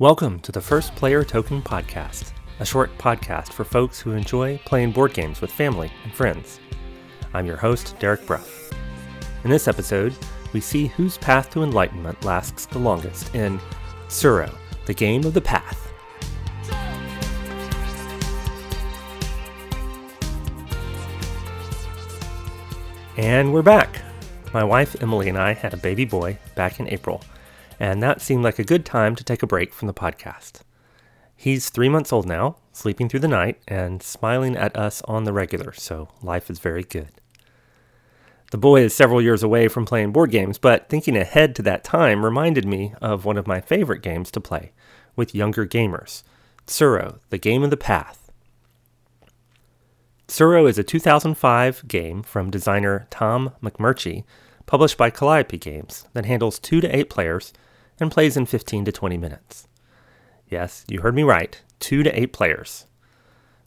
Welcome to the First Player Token Podcast, a short podcast for folks who enjoy playing board games with family and friends. I'm your host, Derek Bruff. In this episode, we see whose path to enlightenment lasts the longest in Tsuro, the Game of the Path. And we're back. My wife, Emily, and I had a baby boy back in April, and that seemed like a good time to take a break from the podcast. He's 3 months old now, sleeping through the night, and smiling at us on the regular, so life is very good. The boy is several years away from playing board games, but thinking ahead to that time reminded me of one of my favorite games to play with younger gamers, Tsuro, the Game of the Path. Tsuro is a 2005 game from designer Tom McMurchie, published by Calliope Games, that handles 2 to 8 players and plays in 15 to 20 minutes. Yes, you heard me right, 2 to 8 players.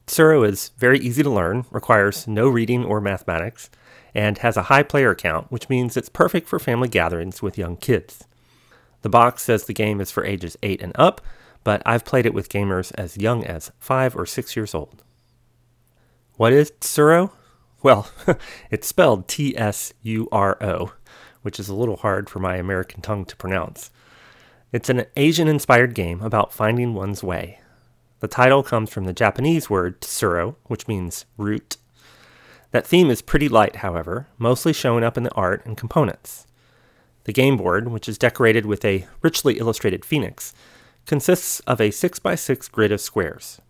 Tsuro is very easy to learn, requires no reading or mathematics, and has a high player count, which means it's perfect for family gatherings with young kids. The box says the game is for ages 8 and up, but I've played it with gamers as young as 5 or 6 years old. What is Tsuro? Well, it's spelled Tsuro, which is a little hard for my American tongue to pronounce. It's an Asian-inspired game about finding one's way. The title comes from the Japanese word tsuro, which means root. That theme is pretty light, however, mostly showing up in the art and components. The game board, which is decorated with a richly illustrated phoenix, consists of a 6x6 grid of squares.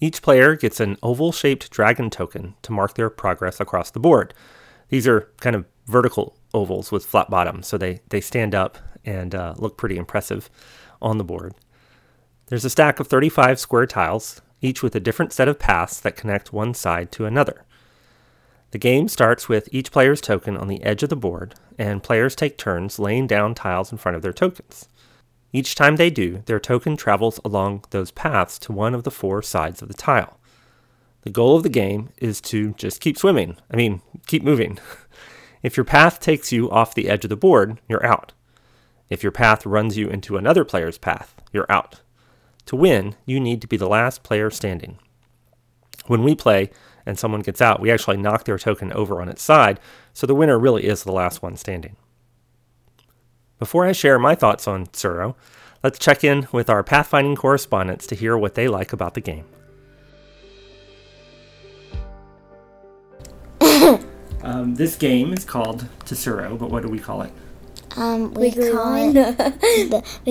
Each player gets an oval-shaped dragon token to mark their progress across the board. These are kind of vertical ovals with flat bottoms, so they stand up and look pretty impressive on the board. There's a stack of 35 square tiles, each with a different set of paths that connect one side to another. The game starts with each player's token on the edge of the board, and players take turns laying down tiles in front of their tokens. Each time they do, their token travels along those paths to one of the 4 sides of the tile. The goal of the game is to just keep moving. If your path takes you off the edge of the board, you're out. If your path runs you into another player's path, you're out. To win, you need to be the last player standing. When we play and someone gets out, we actually knock their token over on its side, so the winner really is the last one standing. Before I share my thoughts on Tsuro, let's check in with our pathfinding correspondents to hear what they like about the game. This game is called Tsuro, but what do we call it? We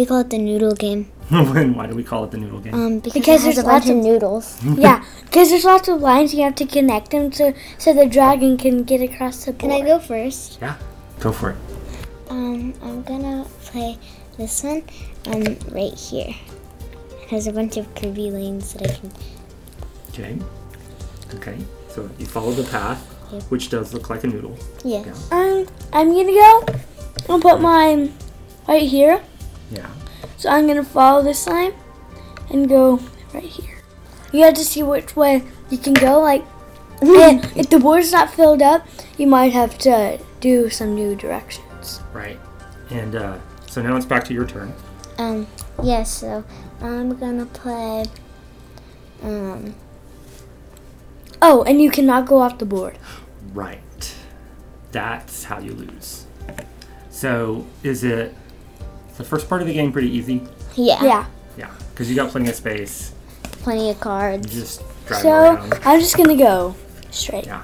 call it the noodle game. Why do we call it the noodle game? Because there's lots of noodles. Yeah, because there's lots of lines. You have to connect them so the dragon can get across the board. Can I go first? Yeah, go for it. I'm gonna play this one right here. It has a bunch of curvy lanes that I can... Okay, so you follow the path, yep, which does look like a noodle. Yeah. I'm gonna go and put mine right here. Yeah. So I'm gonna follow this line and go right here. You have to see which way you can go, and if the board's not filled up, you might have to do some new directions. Right, and so now it's back to your turn. So I'm gonna play. Oh, and you cannot go off the board. Right, that's how you lose. So is the first part of the game pretty easy? Yeah, because you got plenty of space, plenty of cards. You just drive around. I'm just gonna go straight. Yeah,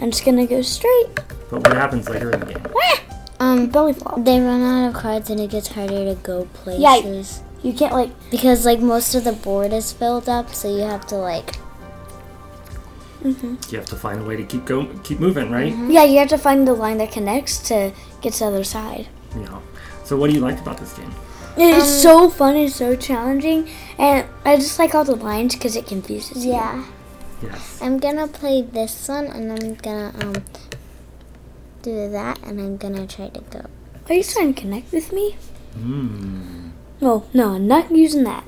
I'm just gonna go straight. But what happens later in the game? Belly flop. They run out of cards and it gets harder to go places. Yeah, you can't because most of the board is filled up, so you have to You have to find a way to keep moving, right? Mm-hmm. Yeah, you have to find the line that connects to get to the other side. Yeah. So what do you like about this game? It's so fun and so challenging, and I just like all the lines because it confuses you. Yeah. Yes. I'm gonna play this one, and I'm gonna do that, and I'm gonna try to go. Are you trying to connect with me? Well, no, I'm not using that.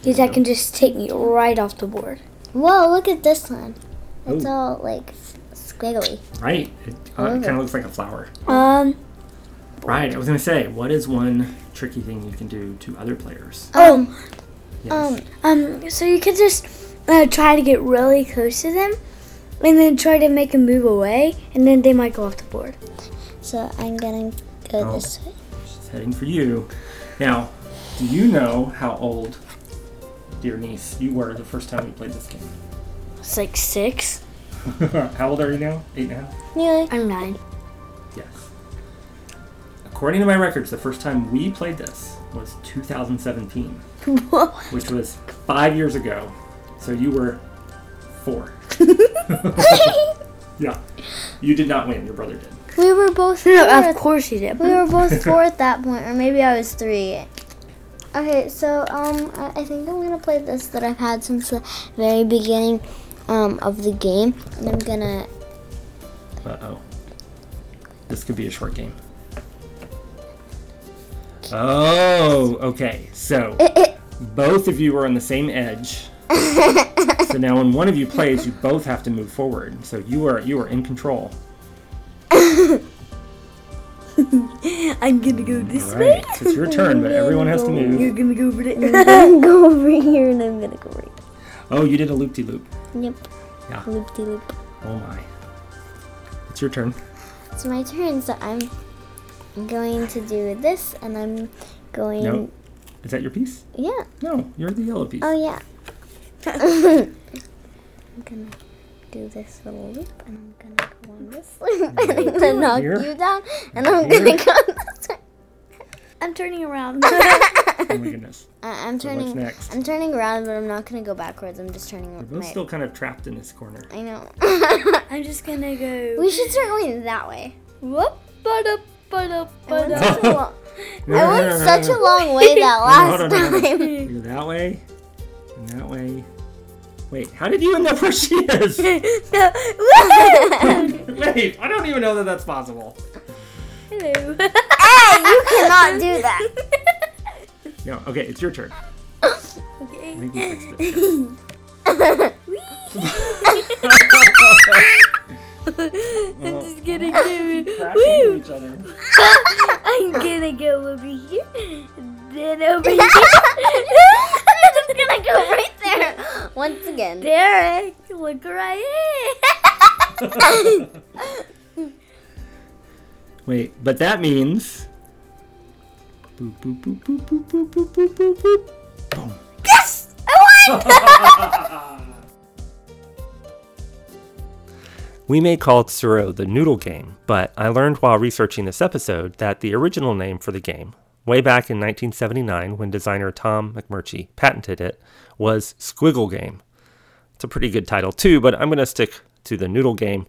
Because that can just take me right off the board. Whoa, look at this one. It's all squiggly. Right. It kind of looks like a flower. Right, I was going to say, what is one tricky thing you can do to other players? Yes. So you could just try to get really close to them and then try to make them move away, and then they might go off the board. So I'm going to go this way. She's heading for you. Now, do you know how old, dear niece, you were the first time you played this game? It's like 6. How old are you now? 8 now? Yeah. I'm 9. Yes. According to my records, the first time we played this was 2017. What? Which was 5 years ago. So you were 4. Yeah. You did not win. Your brother did. We were both 4. No, of course you did. We were both 4 at that point, or maybe I was 3. Okay, so I think I'm gonna play this that I've had since the very beginning of the game, and I'm gonna. This could be a short game. Oh, okay. So both of you are on the same edge. So now, when one of you plays, you both have to move forward. So you are in control. I'm gonna go this way. Right. It's your turn, but everyone has to move. You're gonna go over there. I'm gonna go over here, and I'm gonna go right. Oh, you did a loop-de-loop. Yep. Yeah. Loop-de-loop. Oh my. It's your turn. It's my turn, so I'm going to do this, and I'm going. No. Is that your piece? Yeah. No, you're the yellow piece. Oh yeah. I'm gonna do this little loop, and I'm gonna go on this loop, and I'm gonna knock you down, and I'm gonna go on this way. I'm turning around. Oh my goodness. What's next? I'm turning around, but I'm not gonna go backwards. I'm just turning. We're both still kind of trapped in this corner. I know. I'm just gonna go. We should start going that way. Whoop! I went such a long way that last time. You're that way. And that way. Wait, how did you end up where she is? Wait, I don't even know that that's possible. Hello. Hey, you cannot do that. No, okay, it's your turn. Okay. Maybe fix this. I'm just gonna go. Each other. I'm gonna go over here, then over here. I'm just gonna go right there once again. Derek, look right here. Wait, but that means. Boop, boop, boop, boop, boop, boop, boop, boop, boop, boop. Boom. Yes! I won! We may call Tsuro the noodle game, but I learned while researching this episode that the original name for the game, way back in 1979 when designer Tom McMurchie patented it, was Squiggle Game. It's a pretty good title too, but I'm going to stick to the noodle game,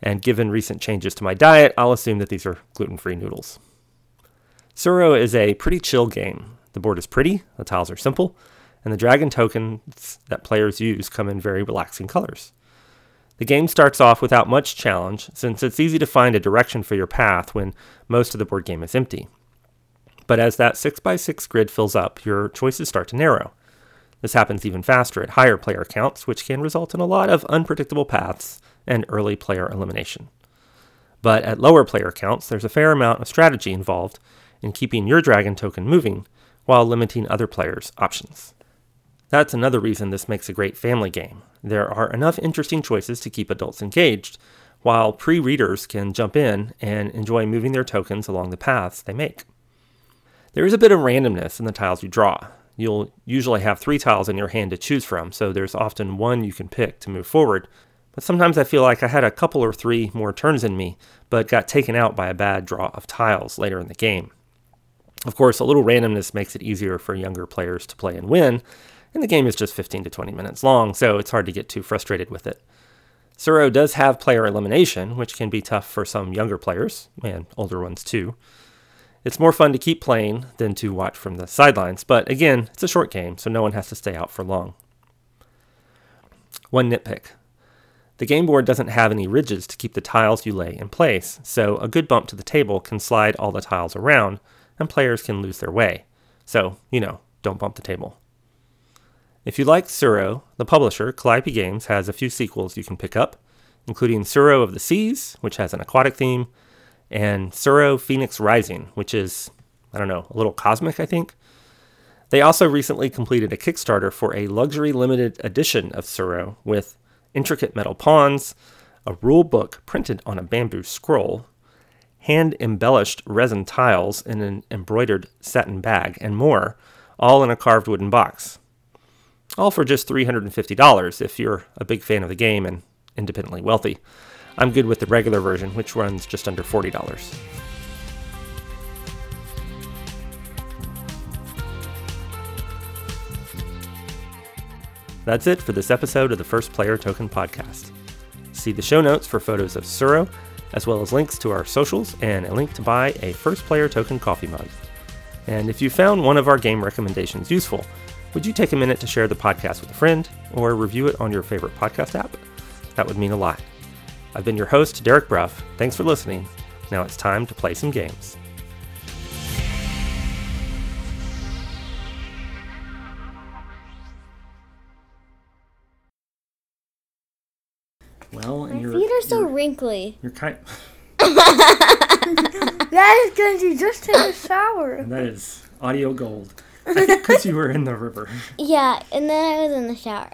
and given recent changes to my diet, I'll assume that these are gluten-free noodles. Tsuro is a pretty chill game. The board is pretty, the tiles are simple, and the dragon tokens that players use come in very relaxing colors. The game starts off without much challenge, since it's easy to find a direction for your path when most of the board game is empty. But as that 6x6 grid fills up, your choices start to narrow. This happens even faster at higher player counts, which can result in a lot of unpredictable paths and early player elimination. But at lower player counts, there's a fair amount of strategy involved in keeping your dragon token moving while limiting other players' options. That's another reason this makes a great family game. There are enough interesting choices to keep adults engaged, while pre-readers can jump in and enjoy moving their tokens along the paths they make. There is a bit of randomness in the tiles you draw. You'll usually have 3 tiles in your hand to choose from, so there's often one you can pick to move forward, but sometimes I feel like I had a couple or 3 more turns in me, but got taken out by a bad draw of tiles later in the game. Of course, a little randomness makes it easier for younger players to play and win, and the game is just 15 to 20 minutes long, so it's hard to get too frustrated with it. Tsuro does have player elimination, which can be tough for some younger players, and older ones too. It's more fun to keep playing than to watch from the sidelines, but again, it's a short game, so no one has to stay out for long. One nitpick. The game board doesn't have any ridges to keep the tiles you lay in place, so a good bump to the table can slide all the tiles around, and players can lose their way. So, don't bump the table. If you like Tsuro, the publisher, Calliope Games, has a few sequels you can pick up, including Tsuro of the Seas, which has an aquatic theme, and Tsuro Phoenix Rising, which is, I don't know, a little cosmic, I think. They also recently completed a Kickstarter for a luxury limited edition of Tsuro with intricate metal pawns, a rule book printed on a bamboo scroll, hand-embellished resin tiles in an embroidered satin bag, and more, all in a carved wooden box. All for just $350 if you're a big fan of the game and independently wealthy. I'm good with the regular version, which runs just under $40. That's it for this episode of the First Player Token Podcast. See the show notes for photos of Tsuro, as well as links to our socials and a link to buy a First Player Token coffee mug. And if you found one of our game recommendations useful, would you take a minute to share the podcast with a friend or review it on your favorite podcast app? That would mean a lot. I've been your host, Derek Bruff. Thanks for listening. Now it's time to play some games. Well, and your feet are so wrinkly. You're kind. That is because you just took a shower. And that is audio gold. Because you were in the river. Yeah, and then I was in the shower.